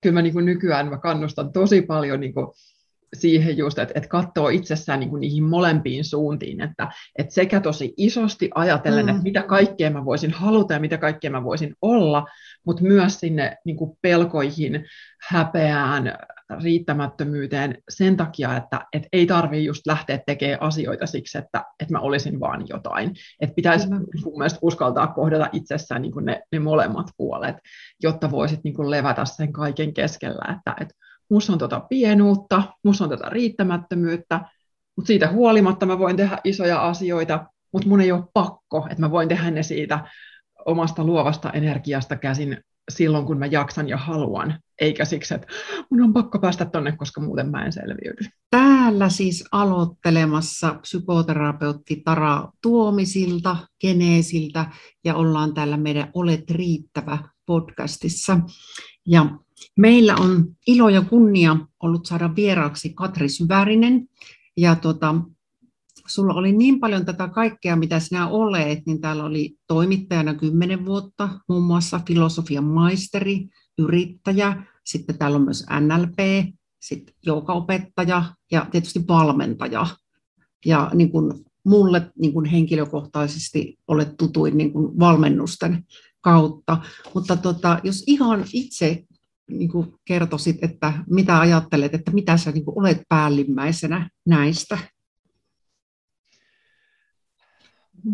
kyllä mä niin kuin nykyään mä kannustan tosi paljon niin kuin siihen just, että katsoo itsessään niin kuin niihin molempiin suuntiin, että sekä tosi isosti ajatellen, että mitä kaikkea mä voisin haluta ja mitä kaikkea mä voisin olla, mutta myös sinne niin kuin pelkoihin, häpeään, riittämättömyyteen sen takia, että ei tarvitse just lähteä tekemään asioita siksi, että mä olisin vaan jotain. Että pitäisi mun mielestä uskaltaa kohdata itsessään niin kuin ne molemmat puolet, jotta voisit niin kuin levätä sen kaiken keskellä, että musta on tota pienuutta, musta on tota riittämättömyyttä, mutta siitä huolimatta mä voin tehdä isoja asioita, mutta mun ei ole pakko, että mä voin tehdä ne siitä omasta luovasta energiasta käsin silloin, kun mä jaksan ja haluan, eikä siksi, että mun on pakko päästä tonne, koska muuten mä en selviydy. Täällä siis aloittelemassa psykoterapeutti Tara Tuomisilta, Geneesiltä, ja ollaan täällä meidän Olet riittävä -podcastissa. Ja meillä on ilo ja kunnia ollut saada vieraaksi Katri Syvärinen, ja sulla oli niin paljon tätä kaikkea, mitä sinä olet, niin täällä oli toimittajana 10 vuotta, muun muassa filosofian maisteri, yrittäjä, sitten täällä on myös NLP, sitten joogaopettaja ja tietysti valmentaja. Ja niin kuin mulle niin kuin henkilökohtaisesti olet tutuin niin kuin valmennusten kautta, mutta jos ihan itse niin kuin kertoisit, että mitä ajattelet, että mitä sä niin kuin olet päällimmäisenä näistä?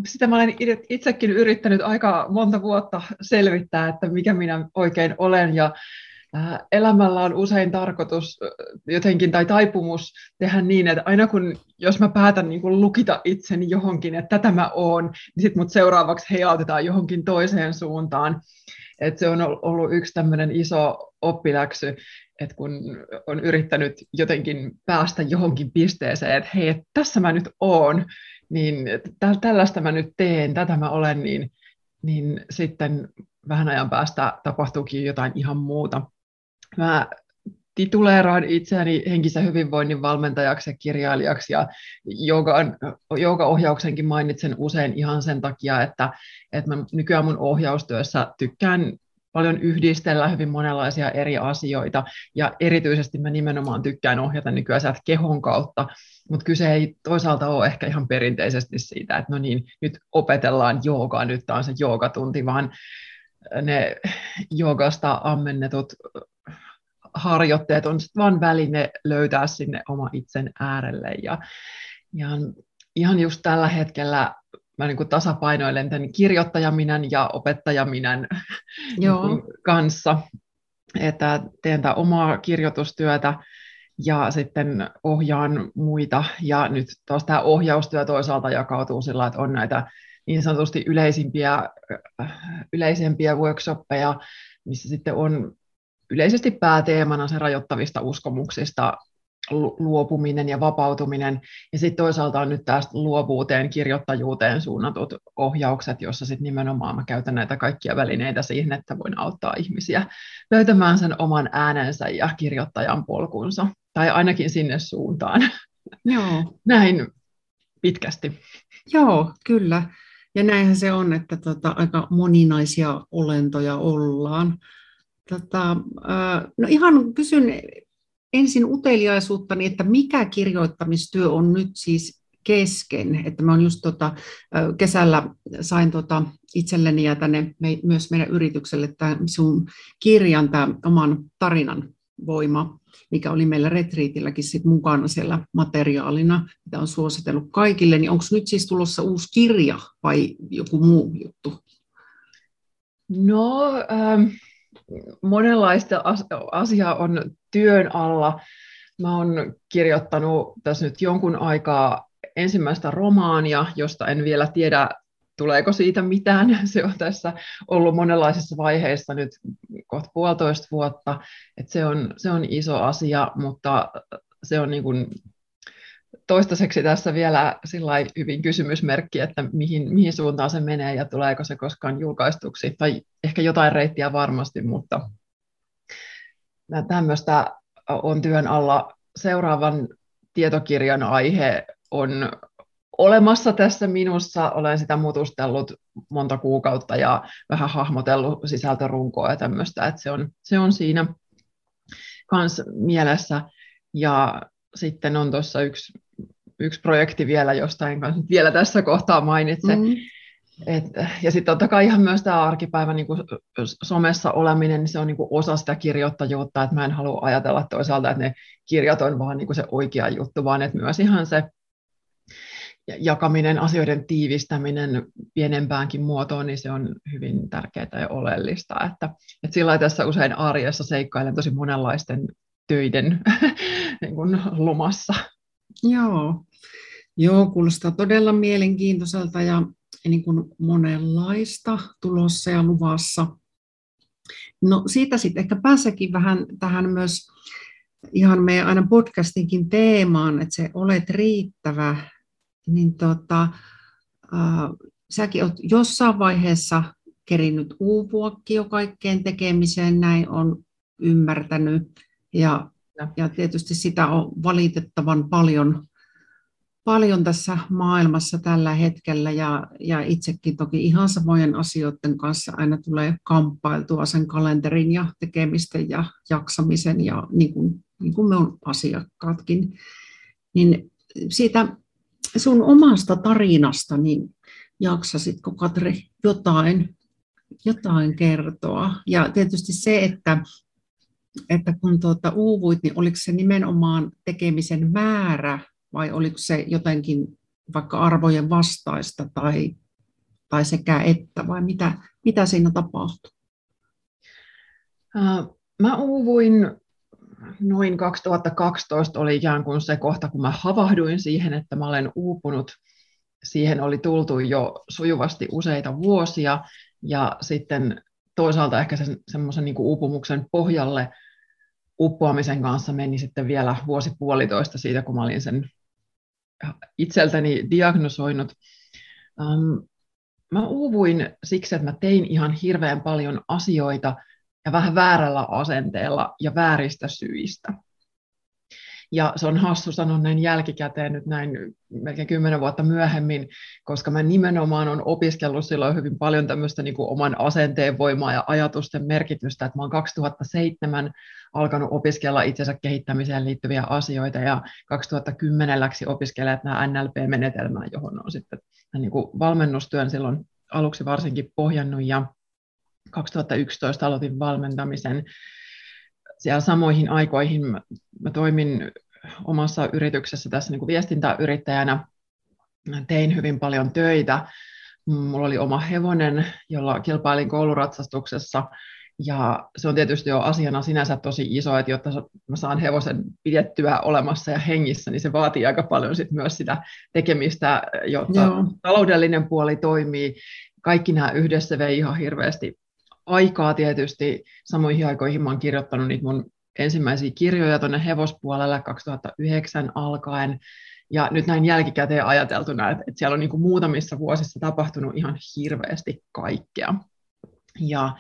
Sitä mä olen itsekin yrittänyt aika monta vuotta selvittää, että mikä minä oikein olen, ja elämällä on usein tarkoitus jotenkin tai taipumus tehdä niin, että aina kun jos mä päätän niin kun lukita itseni johonkin, että tätä mä oon, niin sit mut seuraavaksi heilautetaan johonkin toiseen suuntaan. Et se on ollut yksi tämmöinen iso oppiläksy, että kun on yrittänyt jotenkin päästä johonkin pisteeseen, että hei, tässä mä nyt oon, niin tällaista mä nyt teen, tätä mä olen, niin sitten vähän ajan päästä tapahtuukin jotain ihan muuta. Mä tituleeraan itseäni henkisen hyvinvoinnin valmentajaksi ja kirjailijaksi, ja joogaohjauksenkin mainitsen usein ihan sen takia, että mä nykyään mun ohjaustyössä tykkään paljon yhdistellä hyvin monenlaisia eri asioita, ja erityisesti mä nimenomaan tykkään ohjata nykyään sieltä kehon kautta, mutta kyse ei toisaalta ole ehkä ihan perinteisesti siitä, että no niin, nyt opetellaan joogaa, nyt tämä on se joogatunti, vaan ne joogasta ammennetut harjoitteet on sitten vaan väline löytää sinne oma itsen äärelle, ja ihan just tällä hetkellä mä niin kuin tasapainoilen tämän kirjoittajaminän ja opettajaminän kanssa, että teen tätä omaa kirjoitustyötä ja sitten ohjaan muita, ja nyt taas tämä ohjaustyö toisaalta jakautuu sillä, että on näitä niin sanotusti yleisempiä workshoppeja, missä sitten on yleisesti pääteemana se rajoittavista uskomuksista luopuminen ja vapautuminen, ja sitten toisaalta on nyt tästä luovuuteen, kirjoittajuuteen suunnatut ohjaukset, jossa sitten nimenomaan mä käytän näitä kaikkia välineitä siihen, että voin auttaa ihmisiä löytämään sen oman äänensä ja kirjoittajan polkunsa, tai ainakin sinne suuntaan. Joo. Näin pitkästi. Joo, kyllä. Ja näinhän se on, että aika moninaisia olentoja ollaan. No ihan kysyn ensin uteliaisuuttani, että mikä kirjoittamistyö on nyt siis kesken, että mä oon just kesällä sain itselleni ja tänne myös meidän yritykselle tämän sun kirjan, tämän oman tarinan voima, mikä oli meillä retriitilläkin sit mukana siellä materiaalina, mitä on suositellut kaikille, niin onko nyt siis tulossa uusi kirja vai joku muu juttu? No, monenlaista asiaa on työn alla. Mä oon kirjoittanut tässä nyt jonkun aikaa ensimmäistä romaania, josta en vielä tiedä, tuleeko siitä mitään. Se on tässä ollut monenlaisissa vaiheissa nyt kohta 1,5 vuotta. Et se on iso asia, mutta se on niin kuin toistaiseksi tässä vielä sillain hyvin kysymysmerkki, että mihin suuntaan se menee ja tuleeko se koskaan julkaistuksi. Tai ehkä jotain reittiä varmasti, mutta tämmöistä on työn alla. Seuraavan tietokirjan aihe on olemassa tässä minussa. Olen sitä mutustellut monta kuukautta ja vähän hahmotellut sisältörunkoa ja tämmöistä. Se on siinä. kanssa mielessä. Ja sitten on tuossa yksi projekti vielä jostain kanssa, vielä tässä kohtaa mainitsen. Ja sitten totta kai ihan myös tämä arkipäivä niin kuin somessa oleminen, niin se on niin kuin osa sitä kirjoittajuutta, että mä en halua ajatella toisaalta, että ne kirjat on vaan niin kuin se oikea juttu, vaan että myös ihan se jakaminen, asioiden tiivistäminen pienempäänkin muotoon, niin se on hyvin tärkeää ja oleellista. Että sillä tässä usein arjessa seikkailen tosi monenlaisten töiden niin kuin lomassa. Joo, kuulostaa todella mielenkiintoiselta ja niin kuin monenlaista tulossa ja luvassa. No siitä sitten ehkä pääseekin vähän tähän myös ihan meidän aina podcastinkin teemaan, että se olet riittävä, niin säkin olet jossain vaiheessa kerinnyt uupuakin jo kaikkeen tekemiseen, näin on ymmärtänyt ja tietysti sitä on valitettavan paljon tässä maailmassa tällä hetkellä ja itsekin toki ihan samojen asioiden kanssa aina tulee kamppailtua sen kalenterin ja tekemisten ja jaksamisen ja niin kuin me on asiakkaatkin. Niin siitä sun omasta tarinasta, niin jaksasitko Katri jotain kertoa? Ja tietysti se, että kun uuvuit, niin oliko se nimenomaan tekemisen määrä? Vai oliko se jotenkin vaikka arvojen vastaista tai sekä että, vai mitä siinä tapahtui? Mä uuvuin noin 2012, oli ikään kuin se kohta, kun mä havahduin siihen, että mä olen uupunut. Siihen oli tultu jo sujuvasti useita vuosia, ja sitten toisaalta ehkä semmoisen niin kuin uupumuksen pohjalle uppoamisen kanssa meni sitten vielä vuosi puolitoista siitä, kun mä olin sen itseltäni diagnosoinut. Mä uuvuin siksi, että mä tein ihan hirveän paljon asioita ja vähän väärällä asenteella ja vääristä syistä. Ja se on hassu sanoa näin jälkikäteen nyt näin melkein 10 vuotta myöhemmin, koska mä nimenomaan olen opiskellut silloin hyvin paljon tämmöistä niin kuin oman asenteen voimaa ja ajatusten merkitystä, että mä olen 2007 alkanut opiskella itsensä kehittämiseen liittyviä asioita ja 2010 opiskelevat nämä NLP-menetelmää, johon on sitten niin kuin valmennustyön silloin aluksi varsinkin pohjannut ja 2011 aloitin valmentamisen. Siellä samoihin aikoihin mä toimin omassa yrityksessä tässä niin kuin viestintäyrittäjänä. Tein hyvin paljon töitä. Mulla oli oma hevonen, jolla kilpailin kouluratsastuksessa. Ja se on tietysti jo asiana sinänsä tosi iso, että jotta mä saan hevosen pidettyä olemassa ja hengissä, niin se vaatii aika paljon sit myös sitä tekemistä, jotta taloudellinen puoli toimii. Kaikki nämä yhdessä vei ihan hirveästi aikaa tietysti. Samoihin aikoihin mä oon kirjoittanut niitä mun ensimmäisiä kirjoja tuonne hevospuolelle 2009 alkaen. Ja nyt näin jälkikäteen ajateltuna, että siellä on niin kuin muutamissa vuosissa tapahtunut ihan hirveästi kaikkea. Ja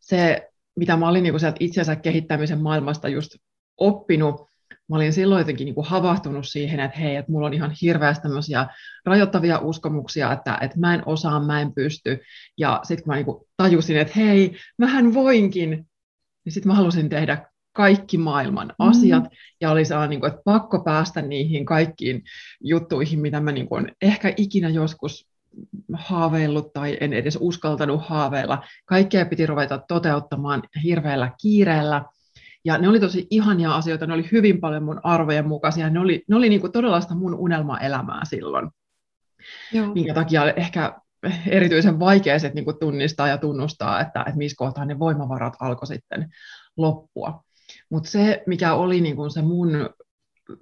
se, mitä mä olin niin kuin sieltä itsensä kehittämisen maailmasta just oppinut, mä olin silloin jotenkin niin kuin havahtunut siihen, että hei, että mulla on ihan hirveästi tämmöisiä rajoittavia uskomuksia, että mä en osaa, mä en pysty. Ja sitten kun mä niin kuin tajusin, että hei, mähän voinkin, niin sitten mä halusin tehdä kaikki maailman asiat. Ja oli sellainen, niin kuin, että pakko päästä niihin kaikkiin juttuihin, mitä mä niin kuin olen ehkä ikinä joskus haaveillut tai en edes uskaltanut haaveilla. Kaikkea piti ruveta toteuttamaan hirveällä kiireellä. Ja ne oli tosi ihania asioita, ne oli hyvin paljon mun arvojen mukaisia, ne oli niin kuin todella sitä mun unelmaelämää silloin, minkä takia oli ehkä erityisen vaikea sit niin kuin tunnistaa ja tunnustaa, että missä kohtaa ne voimavarat alkoi sitten loppua. Mutta se, mikä oli niin kuin se mun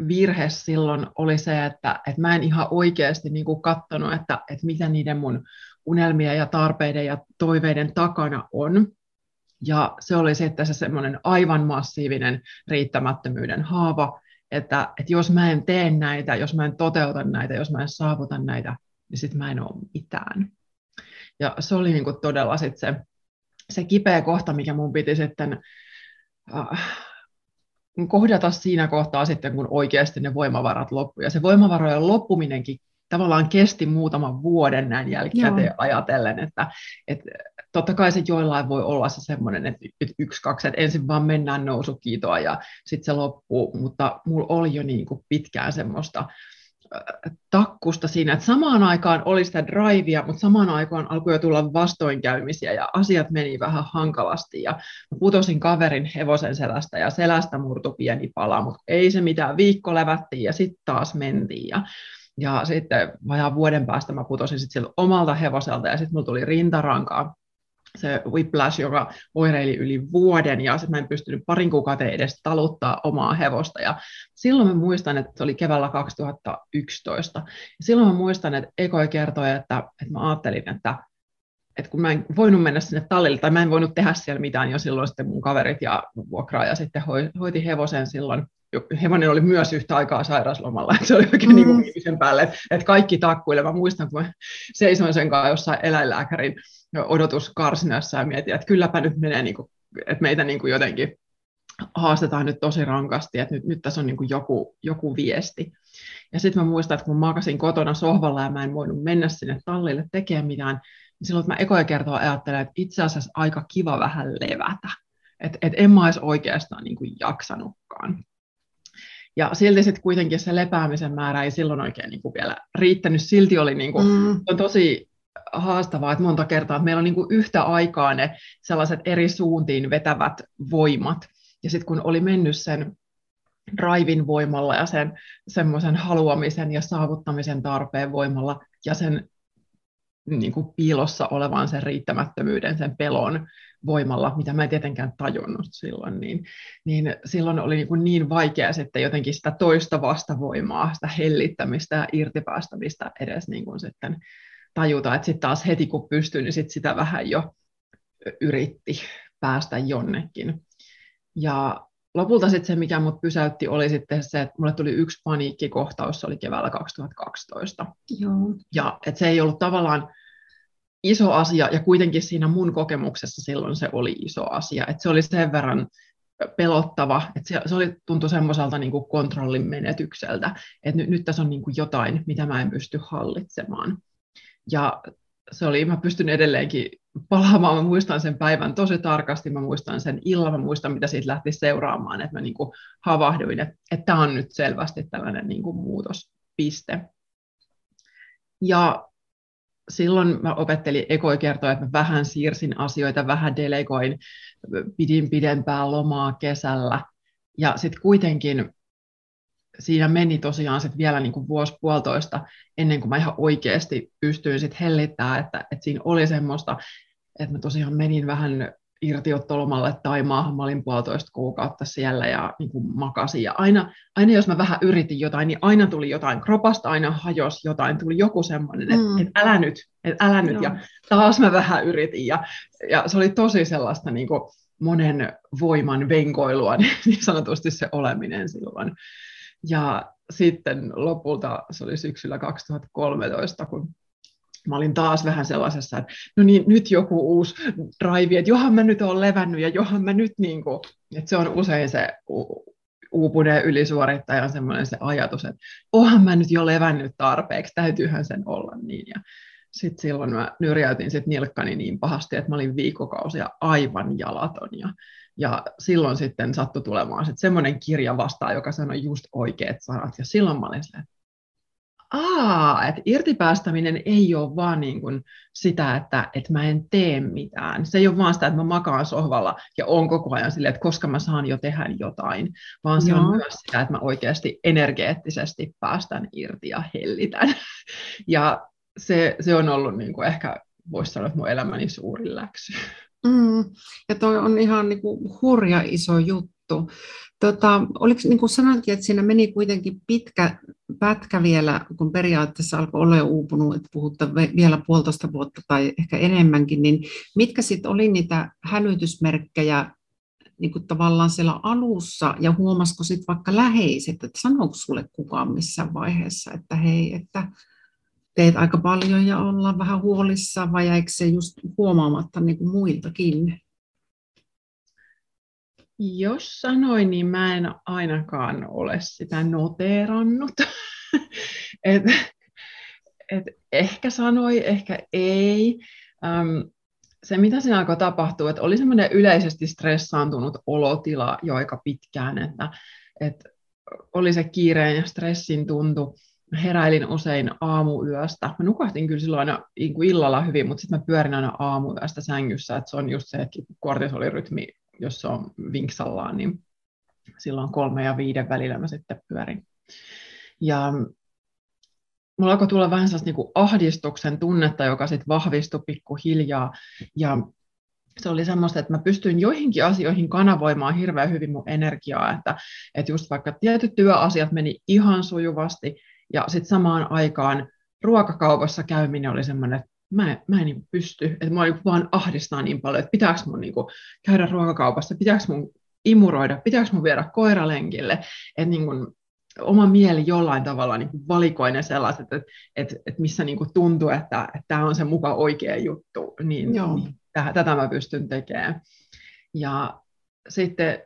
virhe silloin, oli se, että mä en ihan oikeasti niin kuin katsonut, että mitä niiden mun unelmien ja tarpeiden ja toiveiden takana on. Ja se oli sitten se semmoinen aivan massiivinen riittämättömyyden haava, että jos mä en tee näitä, jos mä en toteuta näitä, jos mä en saavuta näitä, niin sitten mä en ole mitään. Ja se oli niinku todella sitten se kipeä kohta, mikä mun piti sitten kohdata siinä kohtaa sitten, kun oikeasti ne voimavarat loppui. Ja se voimavarojen loppuminenkin tavallaan kesti muutaman vuoden näin jälkikäteen ajatellen, että totta kai se joillain voi olla se semmoinen, että 1, 2, että ensin vaan mennään nousukiitoa ja sitten se loppuu, mutta mulla oli jo niin kuin pitkään semmoista takkusta siinä, että samaan aikaan oli sitä draivia, mutta samaan aikaan alkoi jo tulla vastoinkäymisiä ja asiat meni vähän hankalasti ja putosin kaverin hevosen selästä ja selästä murtui pieni pala, mutta ei se mitään, viikko levättiin ja sitten taas mentiin ja sitten vajaan vuoden päästä mä putosin sitten sieltä omalta hevoselta ja sitten mulla tuli rintarankaa se whiplash, joka oireili yli vuoden, ja sitten mä en pystynyt parin kuukauden edes taluttaa omaa hevosta, ja silloin mä muistan, että se oli keväällä 2011, ja silloin mä muistan, että Ekoi kertoi, että mä ajattelin, että kun mä en voinut mennä sinne tallille, tai mä en voinut tehdä siellä mitään, ja silloin sitten mun kaverit ja vuokraaja sitten hoiti hevosen silloin, hevonen oli myös yhtä aikaa sairauslomalla, että se oli oikein niin kuin viimeisen päälle, että kaikki takkuille. Mä muistan, kun mä seisoin sen kanssa jossain eläinlääkärin odotuskarsinassa ja mietin, että kylläpä nyt menee, niin kuin, että meitä niin kuin jotenkin haastetaan nyt tosi rankasti, että nyt tässä on niin kuin joku viesti. Ja sitten mä muistan, että kun makasin kotona sohvalla ja mä en voinut mennä sinne tallille tekemään mitään, niin silloin mä ekoja kertaa ajattelen, että itse asiassa aika kiva vähän levätä, että en mä olisi oikeastaan niin kuin jaksanutkaan. Ja silti sitten kuitenkin se lepäämisen määrä ei silloin oikein niin kuin vielä riittänyt. Silti oli niin kuin, on tosi haastavaa, että monta kertaa että meillä on niin kuin yhtä aikaa ne sellaiset eri suuntiin vetävät voimat. Ja sitten kun oli mennyt sen raivin voimalla ja sen semmoisen haluamisen ja saavuttamisen tarpeen voimalla ja sen niin kuin piilossa olevan sen riittämättömyyden, sen pelon voimalla, mitä mä en tietenkään tajunnut silloin, niin silloin oli niin vaikea sitten jotenkin sitä toista vastavoimaa, sitä hellittämistä ja irtipäästämistä edes niin kuin sitten tajuta, että sitten taas heti kun pystyi, niin sit sitä vähän jo yritti päästä jonnekin. Ja lopulta sitten se, mikä mut pysäytti, oli sitten se, että mulle tuli yksi paniikkikohtaus, se oli keväällä 2012. Joo. Ja että se ei ollut tavallaan iso asia, ja kuitenkin siinä mun kokemuksessa silloin se oli iso asia. Että se oli sen verran pelottava, että se tuntui semmoiselta niin kuin kontrollin menetykseltä, että nyt tässä on niin kuin jotain, mitä mä en pysty hallitsemaan. Ja mä pystyn edelleenkin palaamaan, mä muistan sen päivän tosi tarkasti, mä muistan sen illan, mä muistan mitä siitä lähti seuraamaan, että mä niin kuin havahduin, että tämä on nyt selvästi tällainen niin kuin muutospiste. Ja silloin mä opettelin Ekoi kertoa, että mä vähän siirsin asioita, vähän delegoin, pidin pidempää lomaa kesällä ja sitten kuitenkin siinä meni tosiaan sit vielä niin kuin vuosi puolitoista ennen kuin mä ihan oikeasti pystyin sit hellittämään, että siinä oli semmoista, että mä tosiaan menin vähän irtiottolomalle tai maahan, mä olin 1,5 kuukautta siellä ja niin kuin makasin. Ja aina jos mä vähän yritin jotain, niin aina tuli jotain kropasta, aina hajosi jotain, tuli joku semmoinen, että älä nyt. Ja taas mä vähän yritin ja se oli tosi sellaista niin kuin monen voiman venkoilua, niin sanotusti se oleminen silloin. Ja sitten lopulta se oli syksyllä 2013, kun mä olin taas vähän sellaisessa, että no niin, nyt joku uusi drive, että johan mä nyt oon levännyt ja johan mä nyt niin kuin, että se on usein se uupuneen ylisuorittajan semmoinen se ajatus, että oonhan mä nyt jo levännyt tarpeeksi, täytyyhän sen olla niin. Ja sitten silloin mä nyrjäytin sit nilkkani niin pahasti, että mä olin viikkokausia aivan jalaton ja silloin sitten sattui tulemaan sit semmoinen kirja vastaan, joka sanoi just oikeat sanat. Ja silloin mä olin se, että irtipäästäminen ei ole vaan niin kuin sitä, että mä en tee mitään. Se ei ole vaan sitä, että mä makaan sohvalla ja on koko ajan silleen, että koska mä saan jo tehdä jotain. Vaan se on myös sitä, että mä oikeasti energeettisesti päästän irti ja hellitän. Ja se on ollut niin kuin ehkä, voisi sanoa, että mun elämäni suurin läksy. Ja toi on ihan niinku hurja iso juttu. Oliko niin kuin sanoinkin, että siinä meni kuitenkin pitkä pätkä vielä, kun periaatteessa alkoi olla jo uupunut, että puhutta vielä 1,5 vuotta tai ehkä enemmänkin, niin mitkä sitten oli niitä hälytysmerkkejä niin kuin tavallaan siellä alussa ja huomasiko sitten vaikka läheiset, että sanoiko sulle kukaan missään vaiheessa, että hei, että teet aika paljon ja ollaan vähän huolissaan, vai jäikö se just huomaamatta niin kuin muiltakin? Jos sanoin, niin mä en ainakaan ole sitä noteerannut. Et että ehkä sanoi, ehkä ei. Se, mitä siinä alkoi tapahtua, että oli semmoinen yleisesti stressaantunut olotila jo aika pitkään, että oli se kiireen ja stressin tuntu. Mä heräilin usein aamuyöstä. Mä nukahtin kyllä silloin aina illalla hyvin, mutta sitten mä pyörin aina aamuyöstä sängyssä, että se on just se, että kortisolirytmi, jos se on vinksallaan, niin silloin 3 ja 5 välillä mä sitten pyörin. Ja mulla alkoi tulla vähän sellaista niin kuin ahdistuksen tunnetta, joka sitten vahvistui pikkuhiljaa. Ja se oli semmoista, että mä pystyin joihinkin asioihin kanavoimaan hirveän hyvin mun energiaa, että just vaikka tietyt työasiat meni ihan sujuvasti, ja sitten samaan aikaan ruokakaupassa käyminen oli semmoinen, että mä en niin pysty, että mua niin vaan ahdistaa niin paljon, että pitääkö mun niin kuin käydä ruokakaupassa, pitääkö mun imuroida, pitääkö mun viedä koiralenkille, että niin kuin oma mieli jollain tavalla niin kuin valikoinen sellaiset, että missä niin kuin tuntuu, että tämä on se muka oikea juttu, niin tätä mä pystyn tekemään. Ja sitten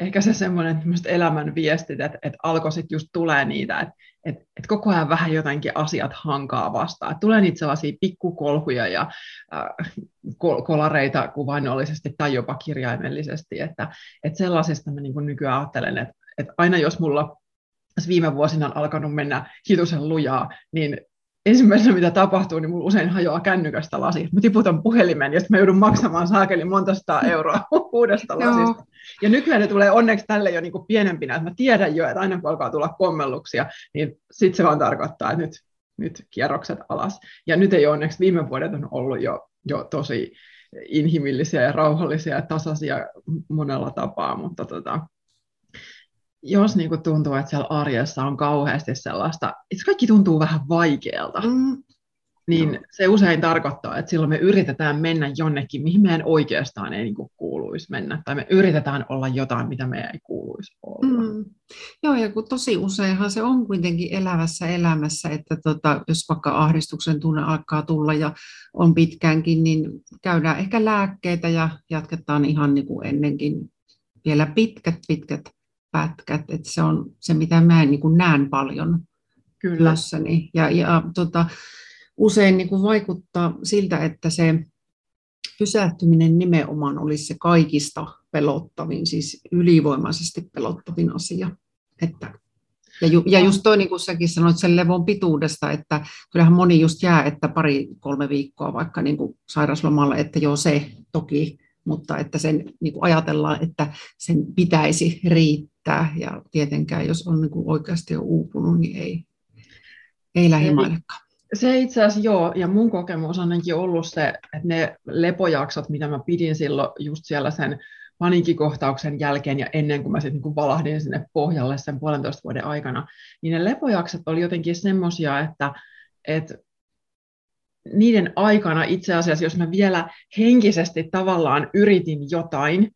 ehkä se semmoinen elämän viestit, että alkoi sitten just tulee niitä, että koko ajan vähän jotenkin asiat hankaa vastaan. Että tulee niitä sellaisia pikkukolhuja ja kolareita kuvainnollisesti tai jopa kirjaimellisesti. Että sellaisista mä niin kuin nykyään ajattelen, että aina jos mulla viime vuosina on alkanut mennä hitusen lujaa, niin ensimmäisenä mitä tapahtuu, niin mulla usein hajoaa kännykästä lasi. Mä tiputan puhelimen ja sitten mä joudun maksamaan saakelin monta sataa euroa uudesta lasista. Ja nykyään ne tulee onneksi tälle jo niin kuin pienempinä, että mä tiedän jo, että aina kun alkaa tulla kommelluksia, niin sitten se vaan tarkoittaa, että nyt kierrokset alas. Ja nyt ei ole onneksi, viime vuodet on ollut jo tosi inhimillisiä ja rauhallisia ja tasaisia monella tapaa, mutta jos niin kuin tuntuu, että siellä arjessa on kauheasti sellaista, että kaikki tuntuu vähän vaikealta, niin se usein tarkoittaa, että silloin me yritetään mennä jonnekin, mihin meidän oikeastaan ei niin kuin kuuluisi mennä, tai me yritetään olla jotain, mitä meidän ei kuuluisi olla. Joo, ja kun tosi useinhan se on kuitenkin elävässä elämässä, että jos vaikka ahdistuksen tunne alkaa tulla ja on pitkäänkin, niin käydään ehkä lääkkeitä ja jatketaan ihan niin kuin ennenkin vielä pitkät pätkät, että se on se, mitä mä niin kuin näen paljon työssäni. Ja usein niin kuin vaikuttaa siltä, että se pysähtyminen nimenomaan olisi se kaikista pelottavin, siis ylivoimaisesti pelottavin asia. Ja just toi, niin kuin säkin sanoit, sen levon pituudesta, että kyllähän moni just jää, että 2-3 viikkoa vaikka niin kuin sairauslomalla, että joo se toki, mutta että sen niin kuin ajatellaan, että sen pitäisi riittää, ja tietenkään jos on niin kuin oikeasti jo uupunut, niin ei lähimailekaan. Se itse asiassa joo, ja mun kokemus on ainakin ollut se, että ne lepojaksot, mitä mä pidin silloin just siellä sen paniikkikohtauksen jälkeen ja ennen kuin mä sitten niin valahdin sinne pohjalle sen 1,5 vuoden aikana, niin ne lepojaksot oli jotenkin semmoisia, että niiden aikana itse asiassa, jos mä vielä henkisesti tavallaan yritin jotain,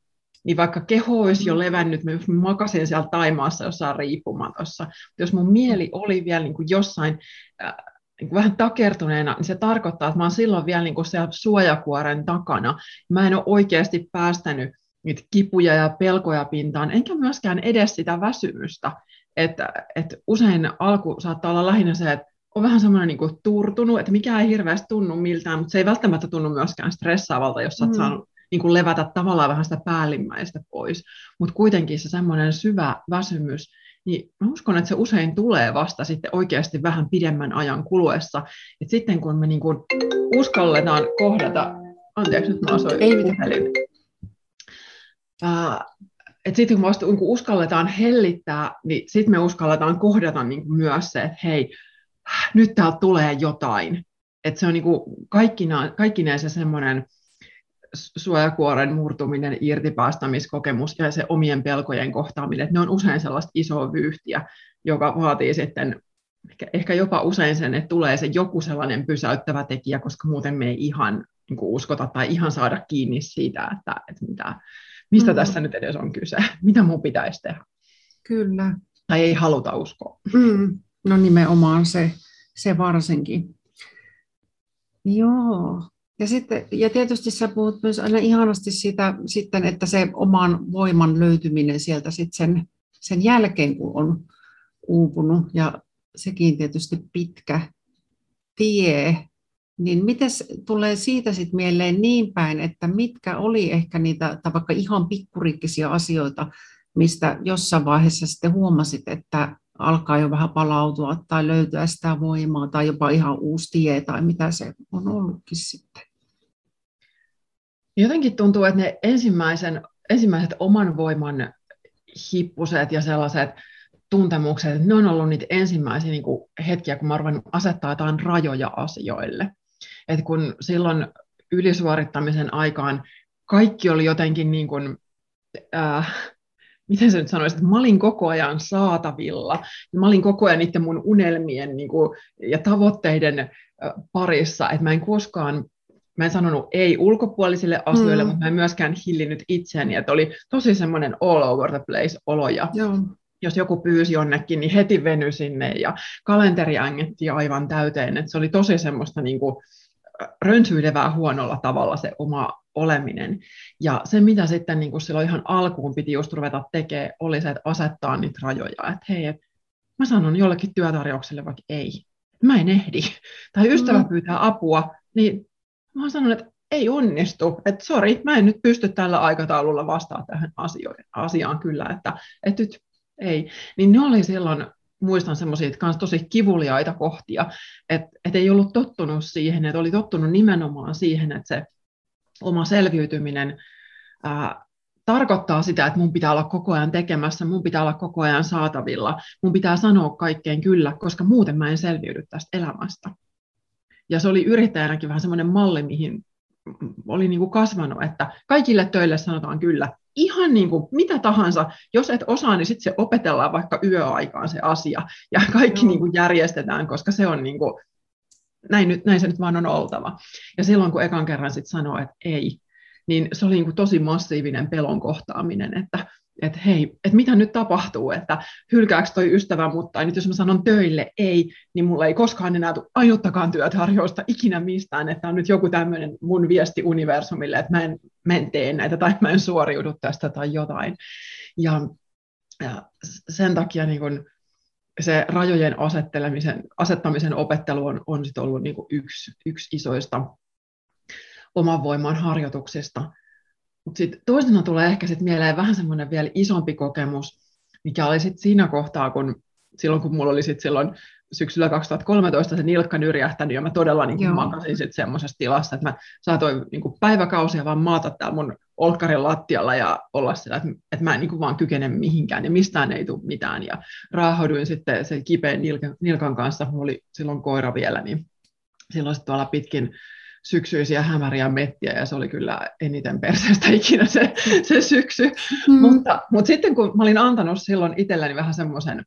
niin vaikka keho olisi jo levännyt, mä makasin siellä taimaassa jossain riippumatossa. Jos mun mieli oli vielä niin kuin jossain niin kuin vähän takertuneena, niin se tarkoittaa, että mä oon silloin vielä niin kuin siellä suojakuoren takana. Mä en ole oikeasti päästänyt niitä kipuja ja pelkoja pintaan, enkä myöskään edes sitä väsymystä. Että usein alku saattaa olla lähinnä se, että on vähän semmoinen niin kuin turtunut, että mikään ei hirveästi tunnu miltään, mutta se ei välttämättä tunnu myöskään stressaavalta, jos sä oot saanut niin kuin levätä tavallaan vähän sitä päällimmäistä pois. Mutta kuitenkin se semmoinen syvä väsymys, niin mä uskon, että se usein tulee vasta sitten oikeasti vähän pidemmän ajan kuluessa. Et sitten kun me niin kuin uskalletaan kohdata, anteeksi, nyt mä asoin. Ei mitään. Että sitten kun vasta uskalletaan hellittää, niin sitten me uskalletaan kohdata niin kuin myös se, että hei, nyt täältä tulee jotain. Että se on niinku kaikkineen se semmoinen suojakuoren murtuminen, irtipäästämiskokemus ja se omien pelkojen kohtaaminen. Että ne on usein sellaista isoa vyyhtiä, joka vaatii sitten ehkä jopa usein sen, että tulee se joku sellainen pysäyttävä tekijä, koska muuten me ei ihan niinku uskota tai ihan saada kiinni siitä, että mistä tässä nyt edes on kyse, mitä mun pitäisi tehdä. Kyllä. Tai ei haluta uskoa. No nimenomaan se varsinkin. Joo. Ja tietysti sä puhut myös aina ihanasti sitä, sitten, että se oman voiman löytyminen sieltä sitten sen jälkeen, kun on uupunut. Ja sekin tietysti pitkä tie, niin mites tulee siitä sitten mieleen niin päin, että mitkä oli ehkä niitä, tai vaikka ihan pikkuriikkisiä asioita, mistä jossain vaiheessa sitten huomasit, että alkaa jo vähän palautua tai löytyä sitä voimaa tai jopa ihan uusi tie tai mitä se on ollutkin sitten? Jotenkin tuntuu, että ne ensimmäiset oman voiman hippuset ja sellaiset tuntemukset, että ne on ollut niitä ensimmäisiä niin kuin hetkiä, kun mä oon ruvennut asettaa jotain rajoja asioille. Et kun silloin ylisuorittamisen aikaan kaikki oli jotenkin niin kuin, miten sä nyt sanoisit, että mä olin koko ajan saatavilla, ja mä olin koko ajan niiden mun unelmien niin kuin, ja tavoitteiden parissa, että mä en sanonut ei ulkopuolisille asioille, mutta mä en myöskään hillinnyt itseäni, että oli tosi semmoinen all over the place olo, ja jos joku pyysi jonnekin, niin heti venyi sinne, ja kalenteri ängettiin aivan täyteen, että se oli tosi semmoista niin kuin rönsyilevää huonolla tavalla se oma oleminen. Ja se, mitä sitten niin kuin silloin ihan alkuun piti just ruveta tekemään, oli se, että asettaa niitä rajoja. Että hei, et mä sanon jollekin työtarjoukselle vaikka ei. Mä en ehdi. Tai ystävä pyytää apua, niin mä sanon, että ei onnistu. Että sori, mä en nyt pysty tällä aikataululla vastaamaan tähän asiaan kyllä. Että nyt ei. Niin ne oli silloin, muistan semmoisia kans tosi kivuliaita kohtia, että ei ollut tottunut siihen, että oli tottunut nimenomaan siihen, että se oma selviytyminen tarkoittaa sitä, että mun pitää olla koko ajan tekemässä, mun pitää olla koko ajan saatavilla, mun pitää sanoa kaikkeen kyllä, koska muuten mä en selviydy tästä elämästä. Ja se oli yrittäjänäkin vähän semmoinen malli, mihin oli niin kuin kasvanut, että kaikille töille sanotaan kyllä, ihan niin kuin mitä tahansa, jos et osaa, niin sitten se opetellaan vaikka yöaikaan se asia, ja kaikki niin kuin järjestetään, koska se on niin kuin, näin se nyt vaan on oltava. Ja silloin, kun ekan kerran sitten sanoo, että ei, niin se oli niin kuin tosi massiivinen pelon kohtaaminen, että hei, että mitä nyt tapahtuu, että hylkääkö toi ystävä, mutta nyt jos mä sanon töille ei, niin mulla ei koskaan enää tule ainuttakaan työtarjousta ikinä mistään, että on nyt joku tämmöinen mun viesti universumille, että mä en tee näitä tai mä en suoriudu tästä tai jotain. Ja sen takia niin kun se rajojen asettamisen opettelu on sit ollut niin kun yksi isoista oman voiman harjoituksista. Mutta sitten toisena tulee ehkä sit mieleen vähän semmoinen vielä isompi kokemus, mikä oli sitten siinä kohtaa, kun mulla oli sitten silloin syksyllä 2013 se nilkka nyrjähtänyt, ja mä todella niin makasin sitten semmoisessa tilassa, että mä saatoin niin kuin päiväkausia vaan maata täällä mun olkkarin lattialla ja olla sillä, että mä en niin kuin vaan kykene mihinkään, ja mistään ei tule mitään, ja raahoiduin sitten sen kipeän nilkan kanssa, mulla oli silloin koira vielä, niin silloin sitten tuolla pitkin syksyisiä hämäriä mettiä, ja se oli kyllä eniten perseestä ikinä se syksy. Mutta sitten kun mä olin antanut silloin itselleni vähän semmoisen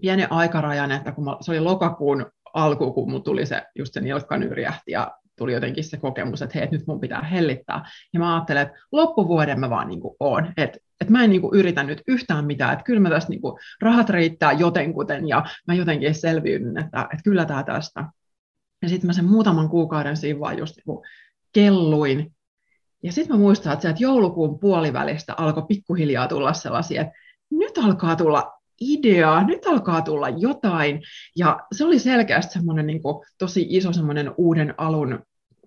pienen aikarajan, että se oli lokakuun alkuun, kun mulla tuli just se nilkka nyrjähti, ja tuli jotenkin se kokemus, että hei, nyt mun pitää hellittää. Ja mä ajattelin, että loppuvuoden mä vaan niin kuin oon. Että mä en niin kuin yritä nyt yhtään mitään, että kyllä mä tässä niin kuin rahat riittää jotenkuten, ja mä jotenkin selviydyn, että kyllä tää tästä. Ja sitten mä sen muutaman kuukauden siinä vaan just niinku kelluin. Ja sitten mä muistan, että joulukuun puolivälistä alkoi pikkuhiljaa tulla sellaisia, että nyt alkaa tulla ideaa, nyt alkaa tulla jotain. Ja se oli selkeästi semmoinen niinku tosi iso semmoinen uuden alun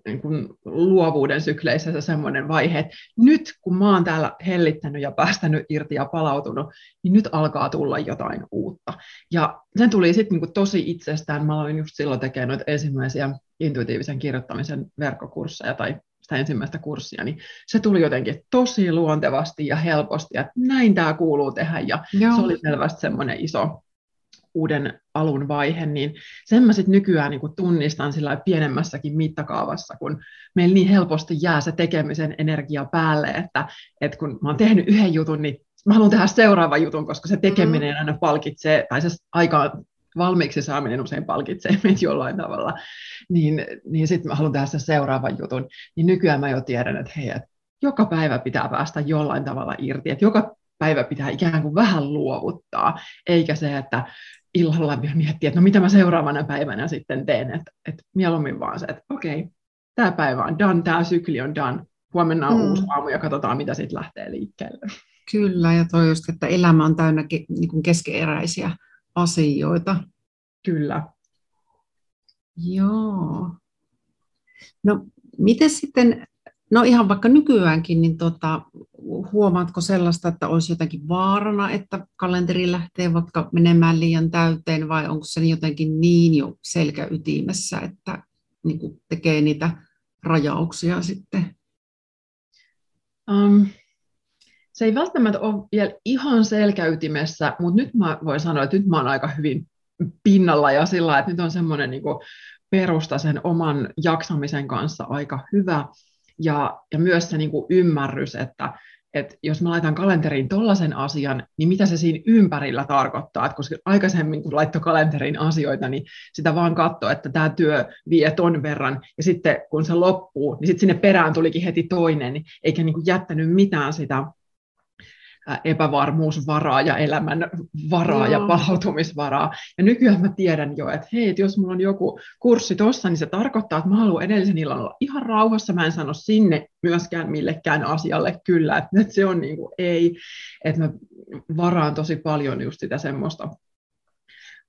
niinku luovuuden sykleissä se semmoinen vaihe, että nyt kun mä oon täällä hellittänyt ja päästänyt irti ja palautunut, niin nyt alkaa tulla jotain uutta. Ja sen tuli sitten niinku tosi itsestään. Mä olin just silloin tekemään noita ensimmäisiä intuitiivisen kirjoittamisen verkkokursseja tai sitä ensimmäistä kurssia, niin se tuli jotenkin tosi luontevasti ja helposti, että näin tämä kuuluu tehdä, ja se oli selvästi semmoinen iso uuden alun vaihe, niin sen mä sitten nykyään niin kun tunnistan sillä pienemmässäkin mittakaavassa, kun meillä niin helposti jää se tekemisen energia päälle, että kun mä oon tehnyt yhden jutun, niin mä haluan tehdä seuraavan jutun, koska se tekeminen aina palkitsee, tai se aikaan valmiiksi saaminen usein palkitsee meitä jollain tavalla, niin sitten mä haluan tehdä sen seuraavan jutun, niin nykyään mä jo tiedän, että hei, että joka päivä pitää päästä jollain tavalla irti, että joka päivä pitää ikään kuin vähän luovuttaa, eikä se, että illalla vielä miettii, että no mitä mä seuraavana päivänä sitten teen, että mieluummin vaan se, että okei, tämä päivä on done, tämä sykli on done, huomenna on uusi aamu ja katsotaan, mitä sitten lähtee liikkeelle. Kyllä, ja toi just, että elämä on täynnä niin kuin keskeneräisiä asioita. Kyllä. Joo. No, miten sitten, no ihan vaikka nykyäänkin, niin huomaatko sellaista, että olisi jotenkin vaarana, että kalenteri lähtee vaikka menemään liian täyteen, vai onko se jotenkin niin jo selkäytimessä, että niin kuin tekee niitä rajauksia sitten? Se ei välttämättä ole vielä ihan selkäytimessä, mutta nyt mä voin sanoa, että nyt mä oon aika hyvin pinnalla ja sillä, että nyt on semmoinen niin kuin perusta sen oman jaksamisen kanssa aika hyvä. Ja myös se niin kuin ymmärrys, että jos mä laitan kalenteriin tollaisen asian, niin mitä se siinä ympärillä tarkoittaa. Että koska aikaisemmin, kun laittoi kalenteriin asioita, niin sitä vaan katsoi, että tämä työ vie ton verran. Ja sitten kun se loppuu, niin sitten sinne perään tulikin heti toinen, niin eikä niin kuin jättänyt mitään sitä epävarmuusvaraa ja elämän varaa ja palautumisvaraa. Ja nykyään mä tiedän jo, että hei, jos mulla on joku kurssi tossa, niin se tarkoittaa, että mä haluan edellisen illan olla ihan rauhassa. Mä en sano sinne myöskään millekään asialle kyllä, että se on niin kuin ei. Että mä varaan tosi paljon just sitä semmoista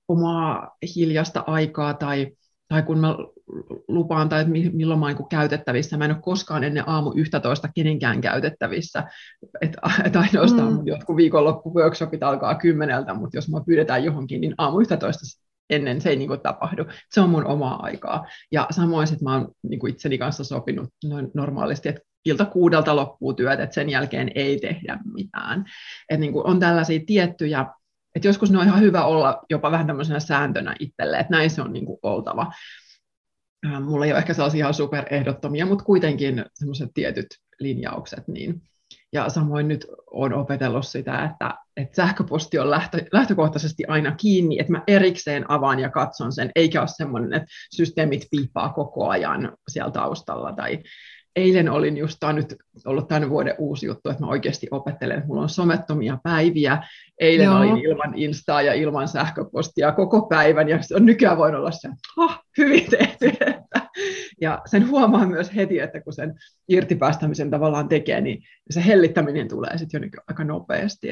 omaa hiljasta aikaa tai kun mä lupaan, tai milloin mä oon niin käytettävissä. Mä en ole koskaan ennen aamu 11 kenenkään käytettävissä. Että ainoastaan jotkut viikonloppu-workshopit alkaa 10, mutta jos mä pyydetään johonkin, niin aamu 11 ennen se ei niin kuin tapahdu. Se on mun omaa aikaa. Ja samoin sit mä oon niin kuin itseni kanssa sopinut noin normaalisti, että ilta 6 loppuu työt, että sen jälkeen ei tehdä mitään. Että niin kuin on tällaisia tiettyjä. Et joskus ne on ihan hyvä olla jopa vähän tämmöisenä sääntönä itselle, että näin se on niin kuin oltava. Mulla ei ole ehkä sellaisia ihan superehdottomia, mutta kuitenkin semmoiset tietyt linjaukset. Niin. Ja samoin nyt olen opetellut sitä, että sähköposti on lähtökohtaisesti aina kiinni, että mä erikseen avaan ja katson sen, eikä ole semmoinen, että systeemit piippaa koko ajan siellä taustalla. Tai eilen olin just, tämä on nyt ollut tämän vuoden uusi juttu, että mä oikeasti opettelen, että mulla on somettomia päiviä. Eilen olin ilman Instaa ja ilman sähköpostia koko päivän, ja nykyään voin olla se, hyvin tehty. Ja sen huomaa myös heti, että kun sen irtipäästämisen tavallaan tekee, niin se hellittäminen tulee sitten jo nykyään aika nopeasti.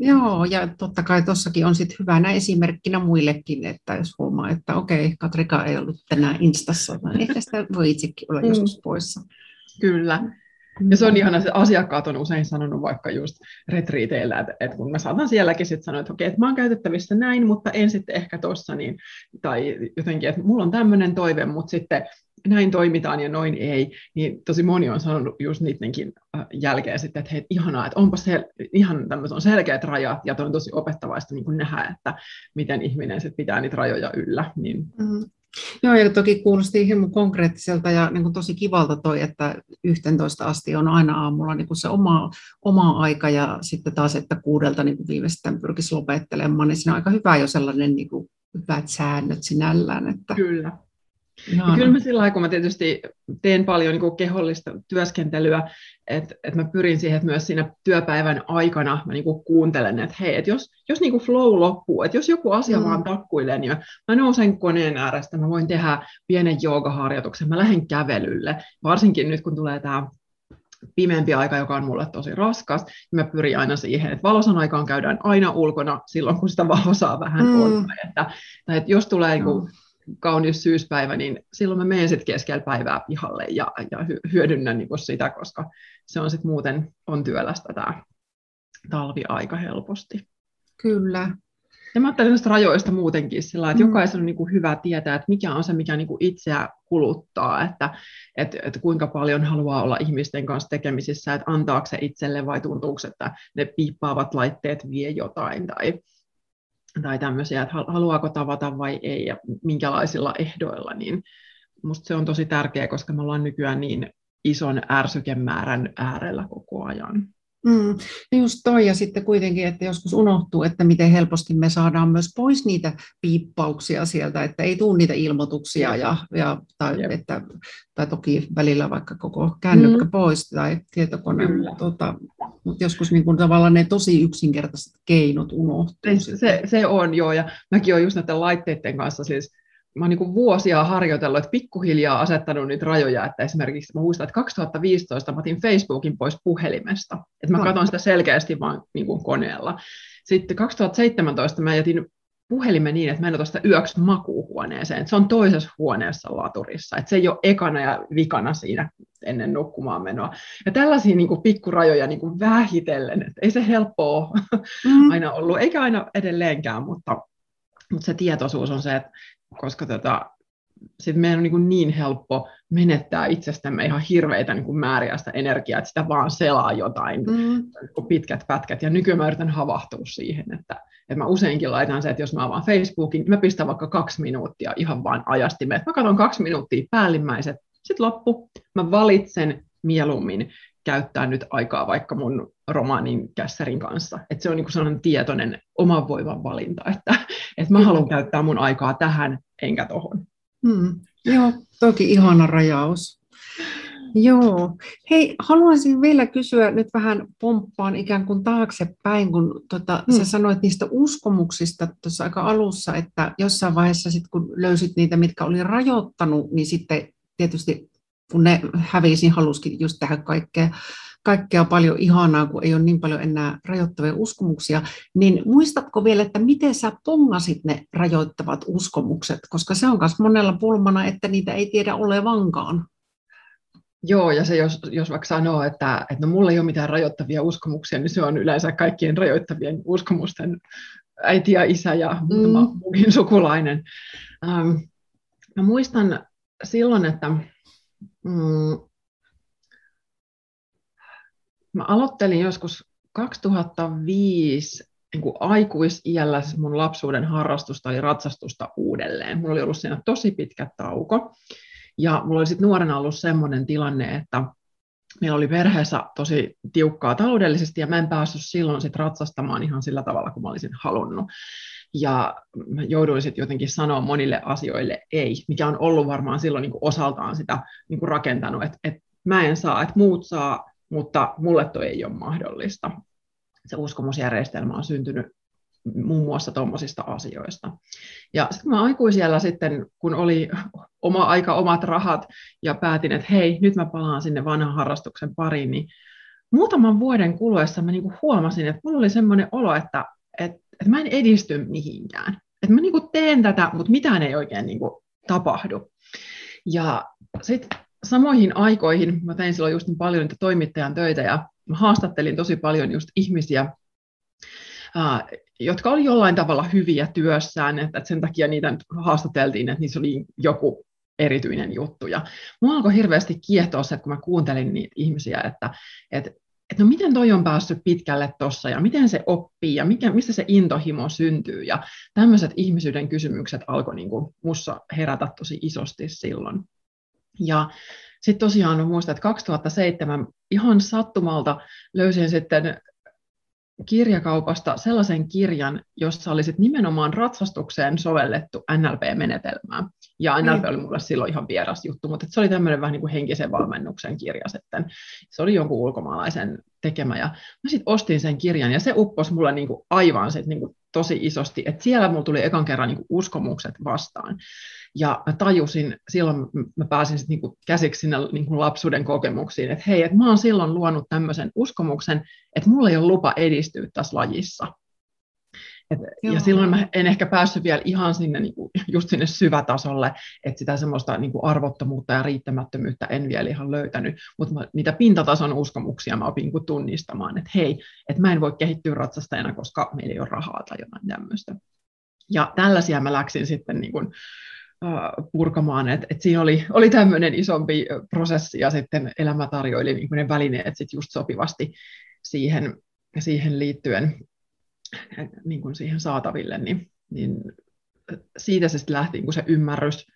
Joo, ja totta kai tuossakin on sitten hyvänä esimerkkinä muillekin, että jos huomaa, että okei, Katrika ei ollut tänään Instassa, vaan ehkä sitä voi itsekin olla joskus poissa. Kyllä. Ja se on ihana, että asiakkaat on usein sanonut vaikka just retriiteillä, että kun mä saatan sielläkin sitten sanoa, että okei, että mä oon käytettävissä näin, mutta en sitten ehkä tossa, niin, tai jotenkin, että mulla on tämmöinen toive, mutta sitten näin toimitaan ja noin ei, niin tosi moni on sanonut just niidenkin jälkeen sitten, että hei, ihanaa, että onpa ihan tämmöiset on selkeät rajat, ja on tosi opettavaista niin kuin nähdä, että miten ihminen sitten pitää niitä rajoja yllä, niin. Joo, ja toki kuulosti hirmu konkreettiselta ja niin kuin tosi kivalta toi, että 11 asti on aina aamulla niin kuin se oma aika, ja sitten taas, että 6 niin kuin viimeistään pyrkisi lopettelemaan, niin siinä on aika hyvä jo sellainen niin kuin hyvät säännöt sinällään. Että. Kyllä. Ja kyllä mä sillä lailla, kun mä tietysti teen paljon niin kuin kehollista työskentelyä, että mä pyrin siihen, että myös siinä työpäivän aikana mä niin kuin kuuntelen, että hei, että jos niin kuin flow loppuu, että jos joku asia vaan takkuilee, niin mä nousen koneen äärestä, mä voin tehdä pienen joogaharjoituksen, mä lähden kävelylle, varsinkin nyt kun tulee tämä pimeämpi aika, joka on mulle tosi raskas, niin mä pyrin aina siihen, että valosan aikaan käydään aina ulkona silloin, kun sitä valosaa vähän on, että jos tulee kaunis syyspäivä, niin silloin mä menen sitten keskellä päivää pihalle ja hyödynnän niin sitä, koska se on sitten muuten on työlästä tämä talvi aika helposti. Kyllä. Ja mä ajattelen näistä rajoista muutenkin sillä, että jokaisen on niin kuin hyvä tietää, että mikä on se, mikä niin kuin itseä kuluttaa, että kuinka paljon haluaa olla ihmisten kanssa tekemisissä, että antaako se itselle vai tuntuuko, että ne piippaavat laitteet vie jotain tai tämmöisiä, että haluaako tavata vai ei ja minkälaisilla ehdoilla, niin musta se on tosi tärkeää, koska me ollaan nykyään niin ison ärsykemäärän äärellä koko ajan. Just toi, ja sitten kuitenkin, että joskus unohtuu, että miten helposti me saadaan myös pois niitä piippauksia sieltä, että ei tule niitä ilmoituksia, tai toki välillä vaikka koko kännykkä pois tai tietokone, mutta joskus niin kuin tavallaan ne tosi yksinkertaiset keinot unohtuu. Se on, joo, ja mäkin olen just näiden laitteiden kanssa siis. Mä oon niin vuosia harjoitellut, että pikkuhiljaa asettanut niitä rajoja, että esimerkiksi mä muistan, että 2015 mä otin Facebookin pois puhelimesta, että mä katson sitä selkeästi vaan niin koneella. Sitten 2017 mä jätin puhelimen niin, että mä en ota sitä yöksi makuuhuoneeseen, että se on toisessa huoneessa laturissa, että se ei ole ekana ja vikana siinä ennen nukkumaan menoa. Ja tällaisia niin kuin pikkurajoja niin kuin vähitellen, että ei se helppoa aina ollut, eikä aina edelleenkään, mutta se tietoisuus on se, että koska sitten meidän on niin helppo menettää itsestämme ihan hirveitä niin kuin määriä sitä energiaa, että sitä vaan selaa jotain pitkät pätkät. Ja nykyään mä yritän havahtua siihen, että mä useinkin laitan se, että jos mä avaan Facebookin, niin mä pistän vaikka 2 minuuttia ihan vaan ajastimeen. Mä katson 2 minuuttia päällimmäiset, sitten loppu. Mä valitsen mieluummin käyttää nyt aikaa vaikka mun romaanin kässärin kanssa. Että se on niin kuin sellainen tietoinen oman voiman valinta, että mä haluan käyttää mun aikaa tähän enkä tohon. Joo, toki ihana rajaus. Joo. Hei, haluaisin vielä kysyä, nyt vähän pomppaan ikään kuin taaksepäin, kun sä sanoit niistä uskomuksista tuossa aika alussa, että jossain vaiheessa sit, kun löysit niitä, mitkä oli rajoittanut, niin sitten tietysti kun ne hävisi, niin halusikin just tehdä kaikkea paljon ihanaa, kun ei ole niin paljon enää rajoittavia uskomuksia, niin muistatko vielä, että miten sä pongasit ne rajoittavat uskomukset, koska se on myös monella pulmana, että niitä ei tiedä olevankaan. Joo, ja se jos vaikka sanoo, että mulla ei ole mitään rajoittavia uskomuksia, niin se on yleensä kaikkien rajoittavien uskomusten äiti ja isä ja muutama muukin sukulainen. Mä muistan silloin, että mä aloittelin joskus 2005 niin kuin aikuisiällä, mun lapsuuden harrastusta oli ratsastusta uudelleen. Mulla oli ollut siinä tosi pitkä tauko. Ja mulla oli sitten nuorena ollut semmoinen tilanne, että meillä oli perheessä tosi tiukkaa taloudellisesti, ja mä en päässyt silloin sit ratsastamaan ihan sillä tavalla, kun mä olisin halunnut. Ja mä jouduin sitten jotenkin sanoa monille asioille ei, mikä on ollut varmaan silloin niin kuin osaltaan sitä niin kuin rakentanut, että mä en saa, että muut saa, mutta mulle toi ei ole mahdollista. Se uskomusjärjestelmä on syntynyt muun muassa tuommoisista asioista. Ja sitten mä aikuisiällä sitten, kun oli oma aika, omat rahat, ja päätin, että hei, nyt mä palaan sinne vanhan harrastuksen pariin, niin muutaman vuoden kuluessa mä niinku huomasin, että mulla oli semmoinen olo, että mä en edisty mihinkään. Että mä niinku teen tätä, mutta mitään ei oikein niinku tapahdu. Ja sitten samoihin aikoihin, mä tein silloin just niin paljon niitä toimittajan töitä, ja mä haastattelin tosi paljon just ihmisiä, jotka oli jollain tavalla hyviä työssään, että sen takia niitä haastateltiin, että niissä oli joku erityinen juttu. Ja mua alkoi hirveästi kiehtoa se, kun mä kuuntelin niitä ihmisiä, että no miten toi on päässyt pitkälle tuossa, ja miten se oppii, ja mistä se intohimo syntyy. Ja tämmöiset ihmisyyden kysymykset alkoi niinku mussa herätä tosi isosti silloin. Ja sitten tosiaan muistan, että 2007 ihan sattumalta löysin sitten kirjakaupasta sellaisen kirjan, jossa oli sitten nimenomaan ratsastukseen sovellettu NLP-menetelmää. Ja NLP oli mulle silloin ihan vieras juttu, mutta se oli tämmöinen vähän niin kuin henkisen valmennuksen kirja sitten. Se oli jonkun ulkomaalaisen tekemä, ja mä sitten ostin sen kirjan, ja se upposi mulle niin kuin aivan sitten niin kuin tosi isosti, että siellä mulla tuli ekan kerran niin kuin uskomukset vastaan. Ja mä tajusin, silloin mä pääsin sitten niin kuin käsiksi sinne niin kuin lapsuuden kokemuksiin, että hei, että mä oon silloin luonut tämmöisen uskomuksen, että mulla ei ole lupa edistyä tässä lajissa. Ja silloin mä en ehkä päässyt vielä ihan sinne, niin kuin, just sinne syvätasolle, että sitä semmoista niin kuin arvottomuutta ja riittämättömyyttä en vielä ihan löytänyt, mutta niitä pintatason uskomuksia mä opin kuin tunnistamaan, että hei, että mä en voi kehittyä ratsastajana, koska meillä ei ole rahaa tai jotain tämmöistä. Ja tällaisia mä läksin sitten niin kuin purkamaan, että siinä oli tämmöinen isompi prosessi, ja sitten elämä tarjoili niin kuin ne välineet sit just sopivasti siihen liittyen. Niin kuin siihen saataville, niin siitä se sitten lähti niin se ymmärrys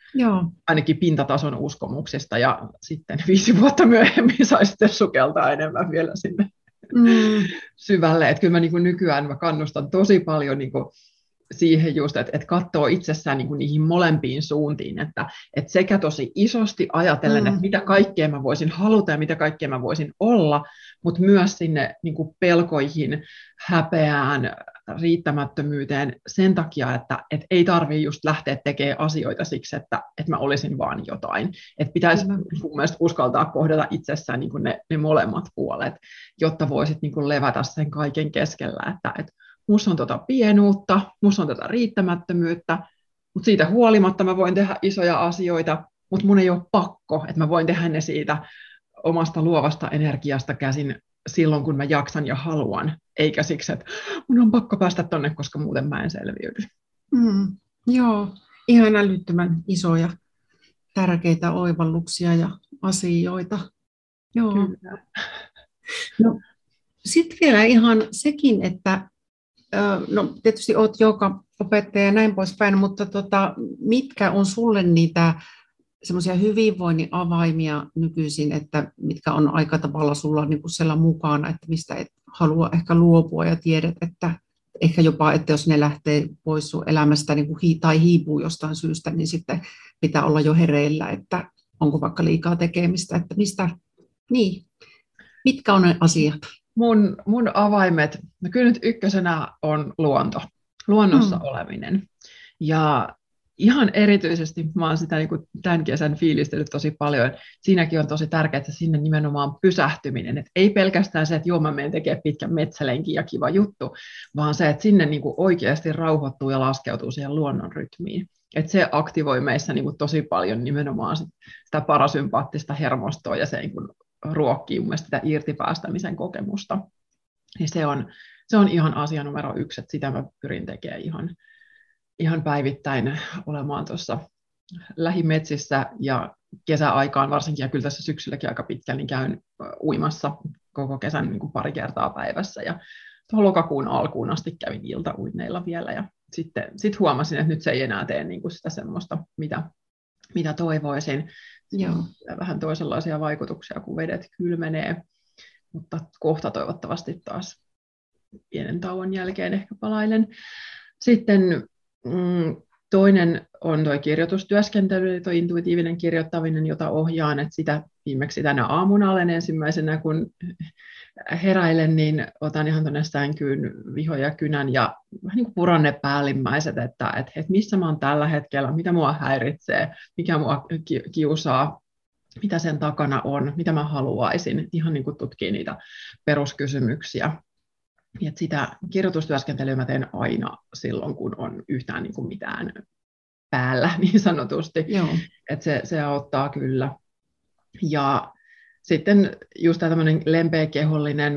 ainakin pintatason uskomuksesta, ja sitten 5 vuotta myöhemmin sai sitten sukeltaa enemmän vielä sinne syvälle. Että kyllä mä niin kuin nykyään mä kannustan tosi paljon niin kuin siihen just, että katsoo itsessään niin kuin niihin molempiin suuntiin, että sekä tosi isosti ajatellen, että mitä kaikkea mä voisin haluta ja mitä kaikkea mä voisin olla, mutta myös sinne niin kuin pelkoihin, häpeään, riittämättömyyteen sen takia, että ei tarvitse just lähteä tekemään asioita siksi, että mä olisin vaan jotain. Että pitäisi mun mielestä uskaltaa kohdata itsessään niin kuin ne molemmat puolet, jotta voisit niin kuin levätä sen kaiken keskellä, että musta on tota pienuutta, musta on tätä riittämättömyyttä, mutta siitä huolimatta mä voin tehdä isoja asioita, mutta mun ei ole pakko, että mä voin tehdä ne siitä omasta luovasta energiasta käsin silloin, kun mä jaksan ja haluan, eikä siksi, että mun on pakko päästä tonne, koska muuten mä en selviydy. Mm, joo, ihan älyttömän isoja, tärkeitä oivalluksia ja asioita. Joo. Kyllä. No, sitten vielä ihan sekin, että no, tietysti olet joogaopettaja ja näin poispäin, mutta mitkä on sulle niitä semmoisia hyvinvoinnin avaimia nykyisin, että mitkä on aika tavalla sulla niin kuin siellä mukana, että mistä et halua ehkä luopua ja tiedät, että ehkä jopa, että jos ne lähtee pois sun elämästä niin kuin, tai hiipuu jostain syystä, niin sitten pitää olla jo hereillä, että onko vaikka liikaa tekemistä, että mistä, niin, mitkä on ne asiat? Mun avaimet, no kyllä nyt ykkösenä on luonto, luonnossa oleminen. Ja ihan erityisesti mä oon sitä niin kuin tämän kesän fiilistellyt tosi paljon. Siinäkin on tosi tärkeää, että sinne nimenomaan pysähtyminen. Et ei pelkästään se, että joo, mä menen tekemään pitkän metsälenkin ja kiva juttu, vaan se, että sinne niin kuin oikeasti rauhoittuu ja laskeutuu siihen luonnon rytmiin. Et se aktivoi meissä niin kuin tosi paljon nimenomaan sitä parasympaattista hermostoa ja se niin kuin ruokkii mun mielestä sitä irtipäästämisen kokemusta. Ja se on ihan asia numero 1, että sitä mä pyrin tekemään ihan päivittäin olemaan tuossa lähimetsissä ja kesäaikaan varsinkin, ja kyllä tässä syksylläkin aika pitkään, niin käyn uimassa koko kesän niin kuin pari kertaa päivässä, ja tuohon lokakuun alkuun asti kävin iltauinneilla vielä, ja sitten huomasin, että nyt se ei enää tee niin kuin sitä semmoista, mitä toivoisin. Joo. Vähän toisenlaisia vaikutuksia, kun vedet kylmenee, mutta kohta toivottavasti taas pienen tauon jälkeen ehkä palailen. Sitten toinen on tuo kirjoitustyöskentely, tuo intuitiivinen kirjoittaminen, jota ohjaan, että sitä viimeksi tänä aamuna olen ensimmäisenä, kun heräilen, niin otan ihan tuonne sänkyyn viho ja kynän ja vähän niin kuin puran ne päällimmäiset, että missä mä oon tällä hetkellä, mitä mua häiritsee, mikä mua kiusaa, mitä sen takana on, mitä mä haluaisin, ihan niin kuin tutkii niitä peruskysymyksiä. Et sitä kirjoitustyöskentelyä mä teen aina silloin, kun on yhtään niin kuin mitään päällä, niin sanotusti. Että se auttaa kyllä. Ja sitten just tämmöinen lempeä kehollinen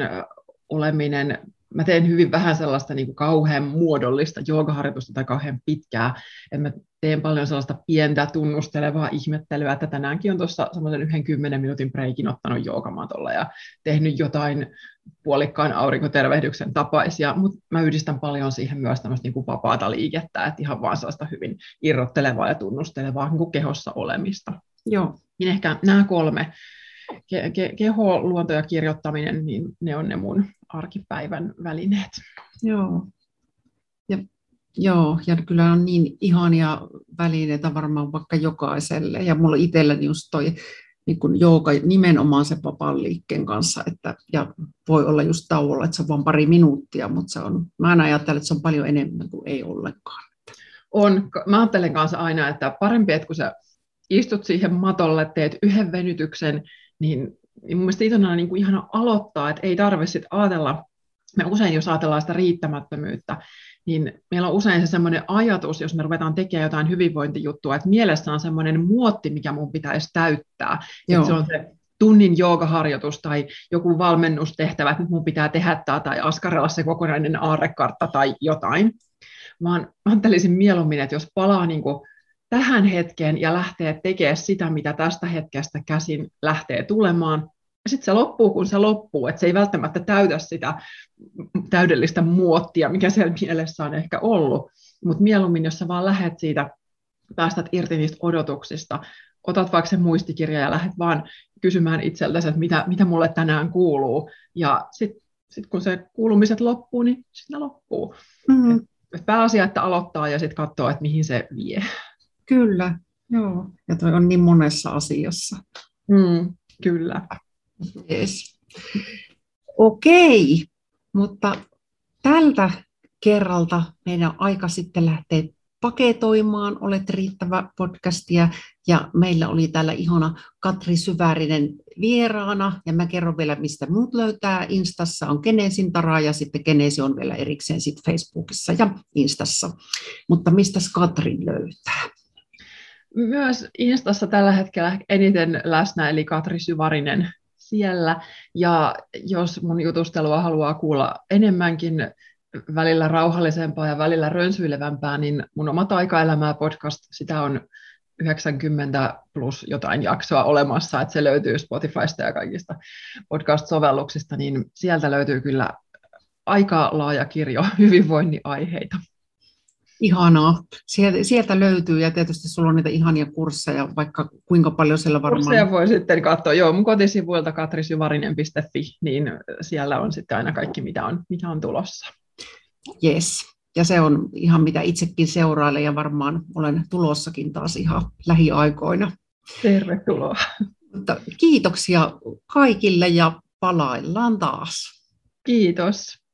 oleminen. Mä teen hyvin vähän sellaista niin kuin kauhean muodollista joogaharjoitusta tai kauhean pitkää. Et mä teen paljon sellaista pientä tunnustelevaa ihmettelyä, että tänäänkin on tuossa semmoisen 10 minuutin breikin ottanut joogamatolla ja tehnyt jotain puolikkaan aurinkotervehdyksen tapaisia, mutta mä yhdistän paljon siihen myös tämmöistä niin kuin vapaata liikettä, että ihan vaan sellaista hyvin irrottelevaa ja tunnustelevaa niin kuin kehossa olemista. Joo. Niin ehkä nämä 3. Keho, luonto ja kirjoittaminen, niin ne on ne mun arkipäivän välineet. Joo. Ja kyllä on niin ihania välineitä varmaan vaikka jokaiselle. Ja mulla itselläni just toi niin kun jooga nimenomaan sen vapaan liikkeen kanssa. Että, ja voi olla just tauolla, että se on vain pari minuuttia, mutta se on, mä aina ajattelen, että se on paljon enemmän kuin ei ollenkaan. On. Mä ajattelen kanssa aina, että parempi, että kun sä istut siihen matolle, teet yhden venytyksen, niin mun mielestä itona on niin kuin ihana aloittaa, että ei tarvitse sitten ajatella, me usein jos ajatellaan sitä riittämättömyyttä, niin meillä on usein se semmoinen ajatus, jos me ruvetaan tekemään jotain hyvinvointijuttua, että mielessä on semmoinen muotti, mikä mun pitäisi täyttää, että se on se tunnin joogaharjoitus tai joku valmennustehtävä, että nyt mun pitää tehdä tämä tai askarella se kokonainen aarrekartta tai jotain, vaan ajattelisin mieluummin, että jos palaa niin kuin tähän hetkeen ja lähtee tekemään sitä, mitä tästä hetkestä käsin lähtee tulemaan. Ja sitten se loppuu, kun se loppuu. Että se ei välttämättä täytä sitä täydellistä muottia, mikä siellä mielessä on ehkä ollut. Mutta mieluummin, jos sä vaan lähet siitä, päästät irti niistä odotuksista, otat vaikka sen muistikirja ja lähdet vaan kysymään itseltäsi, että mitä mulle tänään kuuluu. Ja sitten kun se kuulumiset loppuu, niin sitten ne loppuu. Mm-hmm. Pääasia, että aloittaa ja sitten katsoo, että mihin se vie. Kyllä, joo. Ja toi on niin monessa asiassa. Kyllä. Yes. Okei, mutta tältä kerralta meidän aika sitten lähtee paketoimaan Olet riittävä -podcastia, ja meillä oli täällä ihona Katri Syvärinen vieraana, ja mä kerron vielä, mistä muut löytää. Instassa on Geneesin Tara, ja sitten Geneesi on vielä erikseen sit Facebookissa ja Instassa. Mutta mistäs Katrin löytää? Myös Instassa tällä hetkellä eniten läsnä, eli Katri Syvärinen siellä, ja jos mun jutustelua haluaa kuulla enemmänkin, välillä rauhallisempaa ja välillä rönsyilevämpää, niin mun omat Aikaelämää -podcast, sitä on 90 plus jotain jaksoa olemassa, että se löytyy Spotifysta ja kaikista podcast-sovelluksista, niin sieltä löytyy kyllä aika laaja kirjo hyvinvointiaiheita. Ihanaa. Sieltä löytyy, ja tietysti sulla on niitä ihania kursseja, vaikka kuinka paljon siellä varmaan... Kursseja voi sitten katsoa, joo, mun kotisivuilta katrisjuvarinen.fi, niin siellä on sitten aina kaikki, mitä on tulossa. Yes, ja se on ihan mitä itsekin seurailen, ja varmaan olen tulossakin taas ihan lähiaikoina. Tervetuloa. Mutta kiitoksia kaikille, ja palaillaan taas. Kiitos.